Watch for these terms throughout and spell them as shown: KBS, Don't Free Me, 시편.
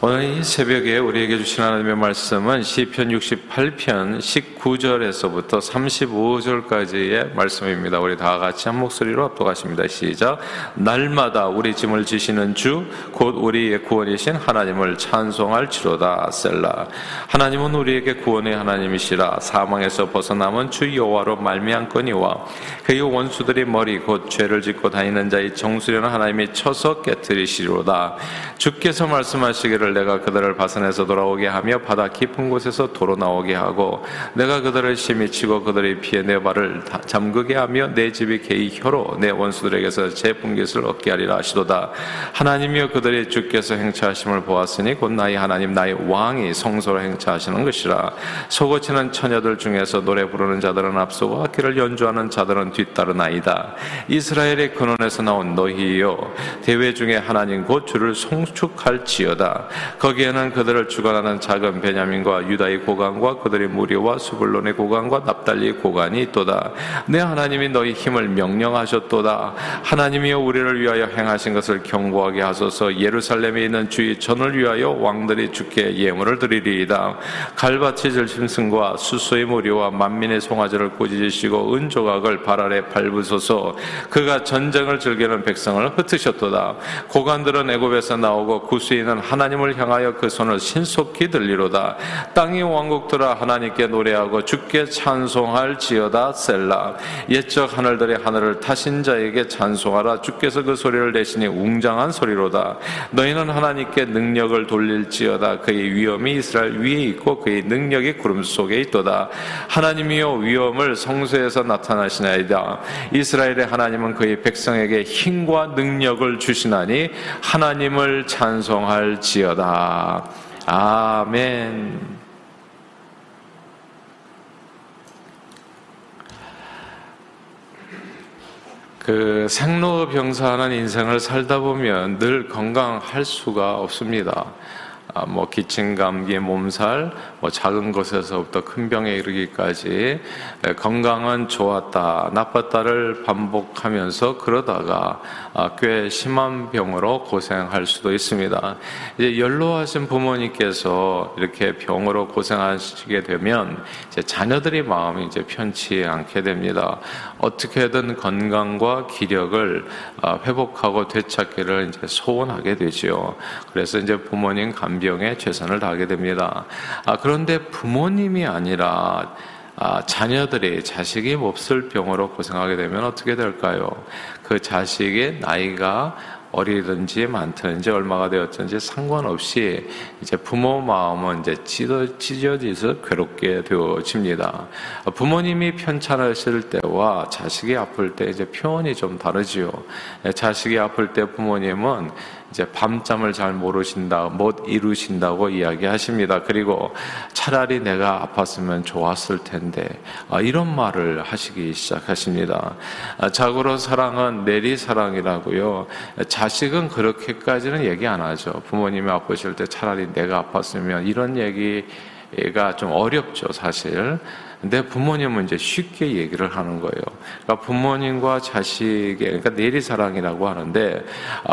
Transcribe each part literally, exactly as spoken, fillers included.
오늘 이 새벽에 우리에게 주신 하나님의 말씀은 시편 육십팔 편 십구 절에서부터 삼십오 절까지의 말씀입니다. 우리 다 같이 한 목소리로 합독하십니다. 시작. 날마다 우리 짐을 지시는 주 곧 우리의 구원이신 하나님을 찬송할지로다. 셀라. 하나님은 우리에게 구원의 하나님이시라. 사망에서 벗어남은 주 여호와로 말미암거니와 그의 원수들이 머리 곧 죄를 짓고 다니는 자의 정수련을 하나님이 쳐서 깨뜨리시로다. 주께서 말씀하시기를 내가 그들을 바산에서 돌아오게 하며 바다 깊은 곳에서 도로 나오게 하고 내가 그들을 심히 치고 그들의 피에 내 발을 잠그게 하며 내 집이 개의 혀로 내 원수들에게서 제 분깃을 얻게 하리라 하시도다. 하나님이여 그들의 주께서 행차하심을 보았으니 곧 나의 하나님 나의 왕이 성소로 행차하시는 것이라. 소고치는 처녀들 중에서 노래 부르는 자들은 앞서고 악기를 연주하는 자들은 뒤따르나이다. 이스라엘의 근원에서 나온 너희여 대회 중에 하나님 곧 주를 송축할지어다. 거기에는 그들을 주관하는 작은 베냐민과 유다의 고관과 그들의 무리와 수블론의 고관과 납달리의 고관이 있도다. 내 하나님이 너희 힘을 명령하셨도다. 하나님이여 우리를 위하여 행하신 것을 경고하게 하소서. 예루살렘에 있는 주의 전을 위하여 왕들이 주께 예물을 드리리이다. 갈밭의 들짐승과 수소의 무리와 만민의 송아지를 꾸짖으시고 은조각을 발 아래 밟으소서. 그가 전쟁을 즐기는 백성을 흩으셨도다. 고관들은 애굽에서 나오고 구스인은 하나님 을 향하여 그 손을 신속히 들리로다. 땅의 왕국들아 하나님께 노래하고 주께 찬송할지어다. 셀라. 옛적 하늘들의 하늘을 타신 자에게 찬송하라. 주께서 그 소리를 내시니 웅장한 소리로다. 너희는 하나님께 능력을 돌릴지어다. 그의 위엄이 이스라엘 위에 있고 그의 능력이 구름 속에 있도다. 하나님이여 위엄을 성소에서 나타나시나이다. 이스라엘의 하나님은 그의 백성에게 힘과 능력을 주시나니 하나님을 찬송할지어다. 아멘. 그 생로병사하는 인생을 살다 보면 늘 건강할 수가 없습니다. 아, 뭐 기침, 감기, 몸살, 뭐 작은 것에서부터 큰 병에 이르기까지 건강은 좋았다, 나빴다를 반복하면서 그러다가 아, 꽤 심한 병으로 고생할 수도 있습니다. 이제 연로하신 부모님께서 이렇게 병으로 고생하시게 되면 이제 자녀들의 마음이 이제 편치 않게 됩니다. 어떻게든 건강과 기력을 아, 회복하고 되찾기를 이제 소원하게 되지요. 그래서 이제 부모님 감 병에 최선을 다하게 됩니다. 아, 그런데 부모님이 아니라 아, 자녀들이 자식이 몹쓸 병으로 고생하게 되면 어떻게 될까요? 그 자식의 나이가 어리든지 많든지 얼마가 되었든지 상관없이 이제 부모 마음은 이제 찢어지서 괴롭게 되어집니다. 부모님이 편찮으실 때와 자식이 아플 때 이제 표현이 좀 다르지요. 자식이 아플 때 부모님은 이제 밤잠을 잘 모르신다, 못 이루신다고 이야기하십니다. 그리고 차라리 내가 아팠으면 좋았을 텐데 아, 이런 말을 하시기 시작하십니다. 아, 자고로 사랑은 내리사랑이라고요. 자식은 그렇게까지는 얘기 안 하죠. 부모님이 아프실 때 차라리 내가 아팠으면 이런 얘기가 좀 어렵죠, 사실. 근데 부모님은 이제 쉽게 얘기를 하는 거예요. 그러니까 부모님과 자식의, 그러니까 내리사랑이라고 하는데,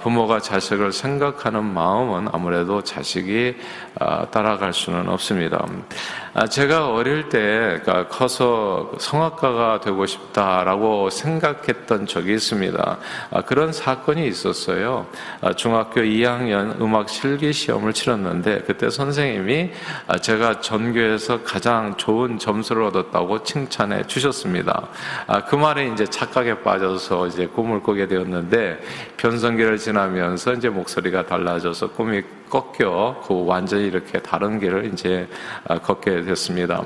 부모가 자식을 생각하는 마음은 아무래도 자식이 따라갈 수는 없습니다. 제가 어릴 때, 그러니까 커서 성악가가 되고 싶다라고 생각했던 적이 있습니다. 그런 사건이 있었어요. 중학교 이 학년 음악 실기 시험을 치렀는데, 그때 선생님이 제가 전교에서 가장 좋은 점수를 얻었다고 칭찬해 주셨습니다. 아, 그 말에 이제 착각에 빠져서 이제 꿈을 꾸게 되었는데 변성기를 지나면서 이제 목소리가 달라져서 꿈이 꺾여 그 완전히 이렇게 다른 길을 이제 아, 걷게 됐습니다.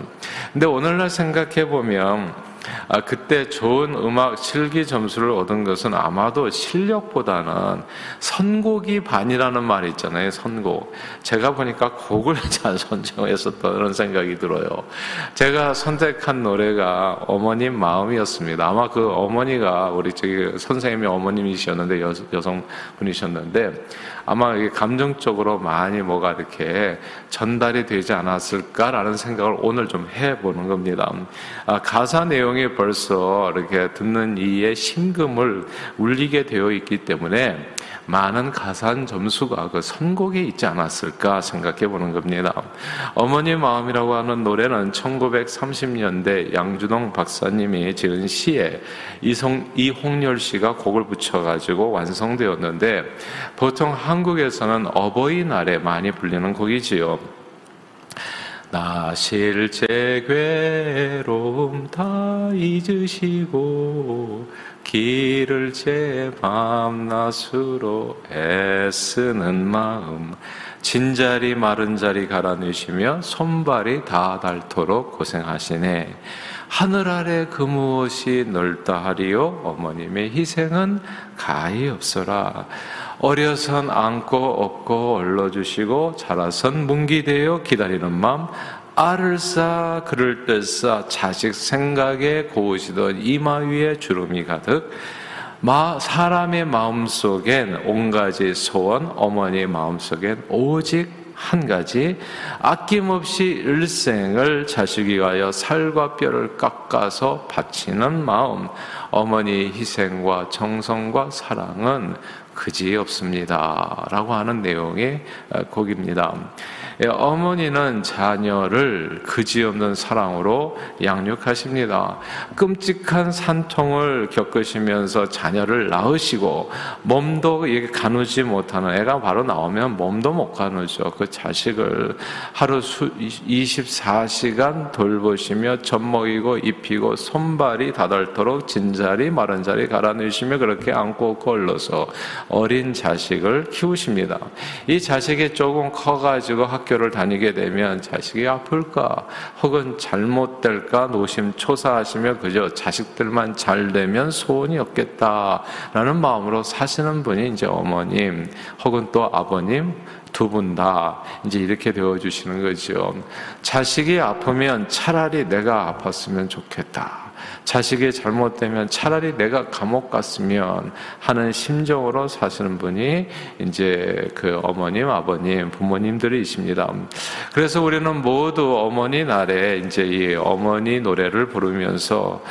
근데 오늘날 생각해 보면 아, 그때 좋은 음악 실기 점수를 얻은 것은 아마도 실력보다는 선곡이 반이라는 말이 있잖아요. 선곡. 제가 보니까 곡을 잘 선정했었던 그런 생각이 들어요. 제가 선택한 노래가 어머님 마음이었습니다. 아마 그 어머니가 우리 저기 선생님이 어머님이셨는데 여, 여성분이셨는데 아마 감정적으로 많이 뭐가 이렇게 전달이 되지 않았을까라는 생각을 오늘 좀 해보는 겁니다. 아, 가사 내용 내용이 벌써 이렇게 듣는 이의 심금을 울리게 되어 있기 때문에 많은 가사한 점수가 그 선곡에 있지 않았을까 생각해 보는 겁니다. 어머니 마음이라고 하는 노래는 천구백삼십 년대 양준홍 박사님이 지은 시에 이성, 이홍렬 씨가 곡을 붙여가지고 완성되었는데, 보통 한국에서는 어버이날에 많이 불리는 곡이지요. 나 실제 괴로움 다 잊으시고 길을 제 밤낮으로 애쓰는 마음 진자리 마른 자리 갈아내시며 손발이 다 닳도록 고생하시네. 하늘 아래 그 무엇이 넓다 하리요 어머님의 희생은 가히 없어라. 어려선 안고 업고 얼러주시고 자라선 뭉기되어 기다리는 맘 알을 싸 그를 듯 싸 자식 생각에 고우시던 이마 위에 주름이 가득 마, 사람의 마음속엔 온가지 소원 어머니의 마음속엔 오직 한 가지 아낌없이 일생을 자식이 가여 살과 뼈를 깎아서 바치는 마음 어머니의 희생과 정성과 사랑은 그지없습니다 라고 하는 내용의 곡입니다. 어머니는 자녀를 그지없는 사랑으로 양육하십니다. 끔찍한 산통을 겪으시면서 자녀를 낳으시고 몸도 가누지 못하는 애가 바로 나오면 몸도 못 가누죠. 그 자식을 하루 수, 이십사 시간 돌보시며 젖먹이고 입히고 손발이 다닳도록 진자리 마른 자리 갈아내시며 그렇게 안고 걸러서 어린 자식을 키우십니다. 이 자식이 조금 커가지고 학교를 다니게 되면 자식이 아플까 혹은 잘못될까 노심초사하시며 그저 자식들만 잘 되면 소원이 없겠다라는 마음으로 사시는 분이 이제 어머님 혹은 또 아버님 두 분 다 이제 이렇게 배워주시는 거죠. 자식이 아프면 차라리 내가 아팠으면 좋겠다. 자식이 잘못되면 차라리 내가 감옥 갔으면 하는 심정으로 사시는 분이 이제 그 어머님, 아버님, 부모님들이십니다. 그래서 우리는 모두 어머니 날에 이제 이 어머니 노래를 부르면서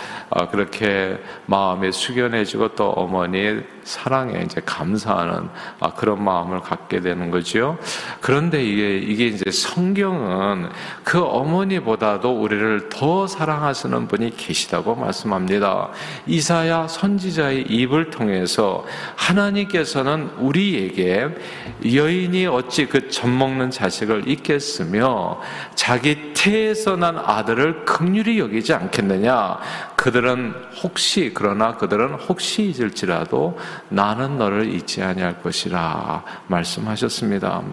그렇게 마음에 숙연해지고 또 어머니의 사랑에 이제 감사하는 그런 마음을 갖게 되는 거죠. 그런데 이게 이게 이제 성경은 그 어머니보다도 우리를 더 사랑하시는 분이 계시다. 고 말씀합니다. 이사야 선지자의 입을 통해서 하나님께서는 우리에게 여인이 어찌 그 젖먹는 자식을 잊겠으며 자기 태에서 난 아들을 긍휼히 여기지 않겠느냐. 그들은 혹시 그러나 그들은 혹시 잊을지라도 나는 너를 잊지 아니할 것이라 말씀하셨습니다.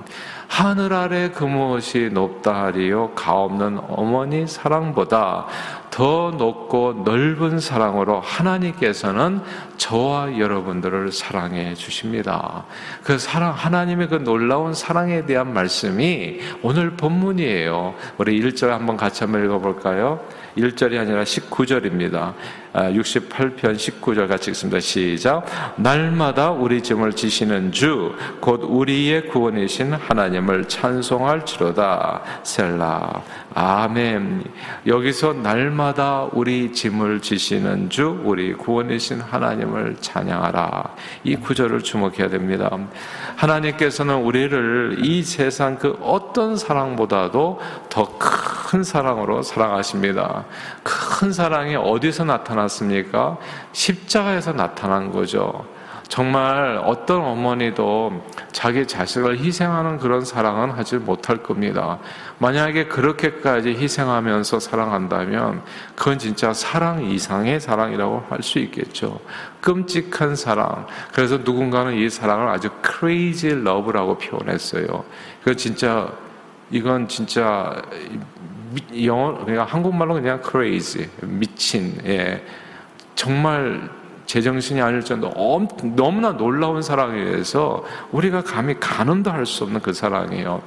하늘 아래 그 무엇이 높다 하리요 가없는 어머니 사랑보다 더 높고 넓은 사랑으로 하나님께서는 저와 여러분들을 사랑해 주십니다. 그 사랑 하나님의 그 놀라운 사랑에 대한 말씀이 오늘 본문이에요. 우리 일 절 한번 같이 한번 읽어볼까요? 일 절이 아니라 십구 절입니다. 육십팔 편 십구 절 같이 읽습니다. 시작. 날마다 우리 짐을 지시는 주 곧 우리의 구원이신 하나님을 찬송할지로다. 셀라. 아멘. 여기서 날마다 우리 짐을 지시는 주 우리 구원이신 하나님을 찬양하라. 이 구절을 주목해야 됩니다. 하나님께서는 우리를 이 세상 그 어떤 사랑보다도 더 큰 사랑으로 사랑하십니다. 큰 사랑이 어디서 나타났습니까? 십자가에서 나타난 거죠. 정말 어떤 어머니도 자기 자식을 희생하는 그런 사랑은 하지 못할 겁니다. 만약에 그렇게까지 희생하면서 사랑한다면 그건 진짜 사랑 이상의 사랑이라고 할 수 있겠죠. 끔찍한 사랑. 그래서 누군가는 이 사랑을 아주 crazy love라고 표현했어요. 이건 진짜 이건 진짜 영어 그러니까 한국말로 그냥 crazy 미친. 예. 정말 제정신이 아닐 정도 너무나 놀라운 사랑에 의해서 우리가 감히 가늠도 할 수 없는 그 사랑이에요.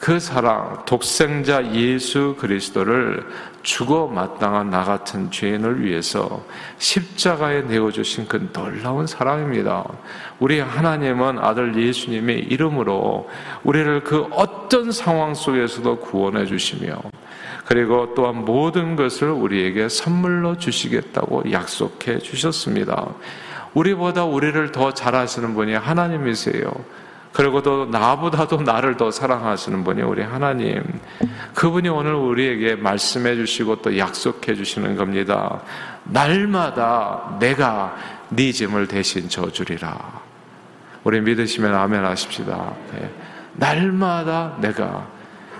그 사랑, 독생자 예수 그리스도를 죽어 마땅한 나 같은 죄인을 위해서 십자가에 내어주신 그 놀라운 사랑입니다. 우리 하나님은 아들 예수님의 이름으로 우리를 그 어떤 상황 속에서도 구원해 주시며 그리고 또한 모든 것을 우리에게 선물로 주시겠다고 약속해 주셨습니다. 우리보다 우리를 더 잘 아시는 분이 하나님이세요. 그리고 또 나보다도 나를 더 사랑하시는 분이 우리 하나님, 그분이 오늘 우리에게 말씀해 주시고 또 약속해 주시는 겁니다. 날마다 내가 네 짐을 대신 져주리라. 우리 믿으시면 아멘 하십시다. 네. 날마다 내가,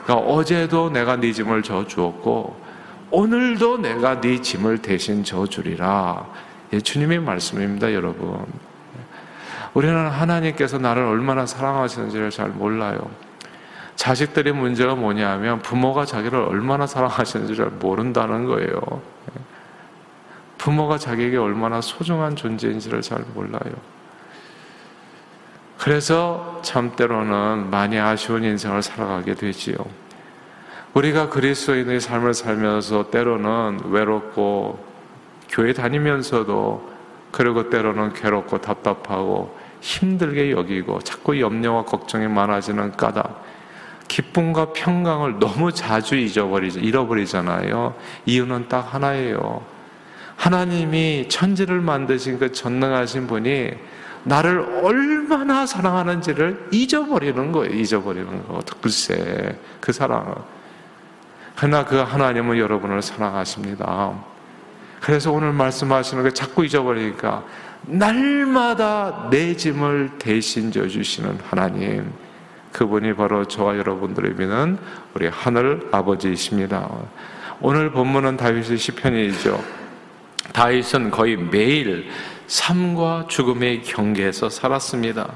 그러니까 어제도 내가 네 짐을 져주었고 오늘도 내가 네 짐을 대신 져주리라. 예, 주님의 말씀입니다, 여러분. 우리는 하나님께서 나를 얼마나 사랑하시는지를 잘 몰라요. 자식들의 문제가 뭐냐 하면 부모가 자기를 얼마나 사랑하시는지를 모른다는 거예요. 부모가 자기에게 얼마나 소중한 존재인지를 잘 몰라요. 그래서 참 때로는 많이 아쉬운 인생을 살아가게 되지요. 우리가 그리스도인의 삶을 살면서 때로는 외롭고, 교회 다니면서도, 그리고 때로는 괴롭고 답답하고 힘들게 여기고 자꾸 염려와 걱정이 많아지는 까닭, 기쁨과 평강을 너무 자주 잊어버리죠, 잃어버리잖아요. 이유는 딱 하나예요. 하나님이 천지를 만드신 그 전능하신 분이 나를 얼마나 사랑하는지를 잊어버리는 거예요. 잊어버리는 거. 글쎄, 그 사랑은. 그러나 그 하나님은 여러분을 사랑하십니다. 그래서 오늘 말씀하시는 게 자꾸 잊어버리니까 날마다 내 짐을 대신 져주시는 하나님, 그분이 바로 저와 여러분들이 믿는 우리 하늘 아버지이십니다. 오늘 본문은 다윗의 시편이죠. 다윗은 거의 매일 삶과 죽음의 경계에서 살았습니다.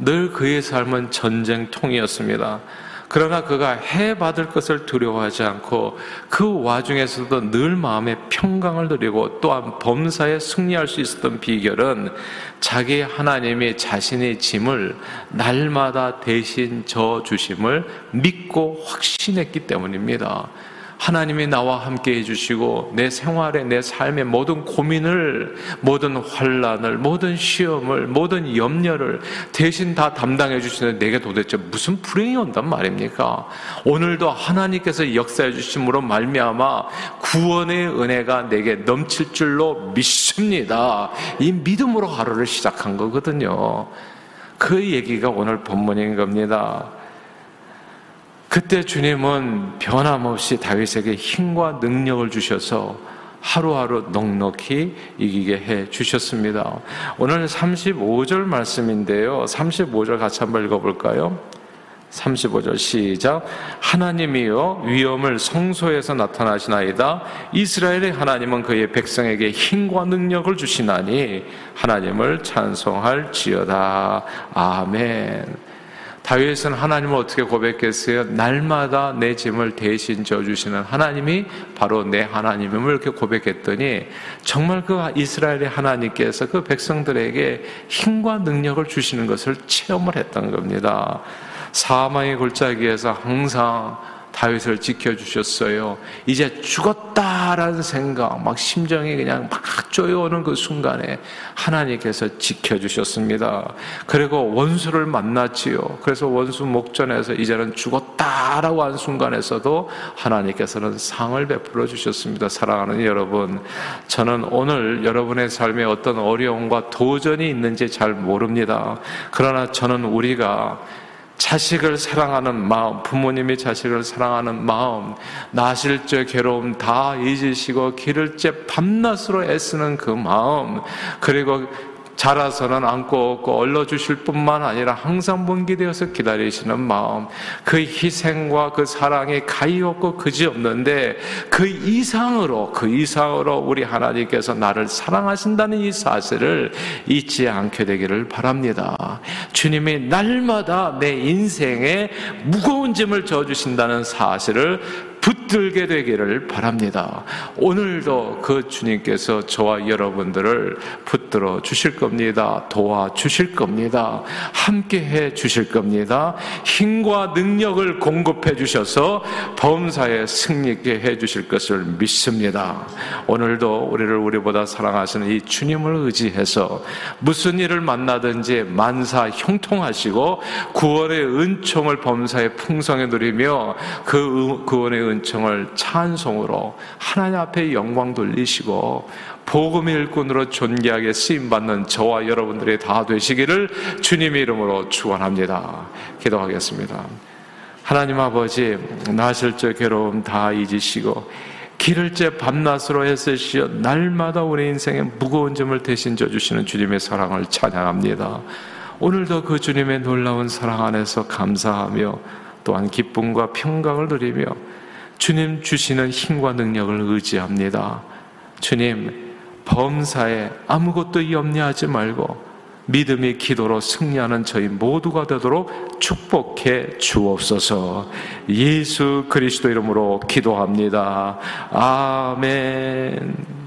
늘 그의 삶은 전쟁통이었습니다. 그러나 그가 해받을 것을 두려워하지 않고 그 와중에서도 늘 마음의 평강을 누리고 또한 범사에 승리할 수 있었던 비결은 자기 하나님이 자신의 짐을 날마다 대신 져주심을 믿고 확신했기 때문입니다. 하나님이 나와 함께 해주시고 내 생활에, 내 삶의 모든 고민을, 모든 환란을, 모든 시험을, 모든 염려를 대신 다 담당해 주시는데 내게 도대체 무슨 불행이 온단 말입니까? 오늘도 하나님께서 역사해 주심으로 말미암아 구원의 은혜가 내게 넘칠 줄로 믿습니다. 이 믿음으로 하루를 시작한 거거든요. 그 얘기가 오늘 본문인 겁니다. 그때 주님은 변함없이 다윗에게 힘과 능력을 주셔서 하루하루 넉넉히 이기게 해 주셨습니다. 오늘 삼십오 절 말씀인데요. 삼십오 절 같이 한번 읽어볼까요? 삼십오 절 시작. 하나님이여 위엄을 성소에서 나타나시나이다. 이스라엘의 하나님은 그의 백성에게 힘과 능력을 주시나니 하나님을 찬송할지어다. 아멘. 다윗은 하나님을 어떻게 고백했어요? 날마다 내 짐을 대신 져주시는 하나님이 바로 내 하나님임을 이렇게 고백했더니 정말 그 이스라엘의 하나님께서 그 백성들에게 힘과 능력을 주시는 것을 체험을 했던 겁니다. 사망의 골짜기에서 항상 다윗을 지켜주셨어요. 이제 죽었다라는 생각, 막 심정이 그냥 막 쪼여오는 그 순간에 하나님께서 지켜주셨습니다. 그리고 원수를 만났지요. 그래서 원수 목전에서 이제는 죽었다라고 한 순간에서도 하나님께서는 상을 베풀어 주셨습니다. 사랑하는 여러분, 저는 오늘 여러분의 삶에 어떤 어려움과 도전이 있는지 잘 모릅니다. 그러나 저는 우리가 자식을 사랑하는 마음, 부모님이 자식을 사랑하는 마음, 나실적 괴로움 다 잊으시고 기를째 밤낮으로 애쓰는 그 마음, 그리고 자라서는 안고 없고 얼러주실 뿐만 아니라 항상 분기되어서 기다리시는 마음, 그 희생과 그 사랑이 가히 없고 그지 없는데 그 이상으로 그 이상으로 우리 하나님께서 나를 사랑하신다는 이 사실을 잊지 않게 되기를 바랍니다. 주님이 날마다 내 인생에 무거운 짐을 져주신다는 사실을 붙들게 되기를 바랍니다. 오늘도 그 주님께서 저와 여러분들을 붙들어 주실 겁니다. 도와 주실 겁니다. 함께해 주실 겁니다. 힘과 능력을 공급해 주셔서 범사에 승리케 해 주실 것을 믿습니다. 오늘도 우리를 우리보다 사랑하시는 이 주님을 의지해서 무슨 일을 만나든지 만사 형통하시고 구원의 은총을 범사에 풍성히 누리며 그 구원의 은총을 은총을 찬송으로 하나님 앞에 영광 돌리시고 복음의 일꾼으로 존귀하게 쓰임받는 저와 여러분들이 다 되시기를 주님의 이름으로 축원합니다. 기도하겠습니다. 하나님 아버지, 나실 적 괴로움 다 잊으시고 길을째 밤낮으로 애쓰시어 날마다 우리 인생의 무거운 점을 대신 져주시는 주님의 사랑을 찬양합니다. 오늘도 그 주님의 놀라운 사랑 안에서 감사하며 또한 기쁨과 평강을 누리며 주님 주시는 힘과 능력을 의지합니다. 주님, 범사에 아무것도 염려하지 말고 믿음의 기도로 승리하는 저희 모두가 되도록 축복해 주옵소서. 예수 그리스도 이름으로 기도합니다. 아멘.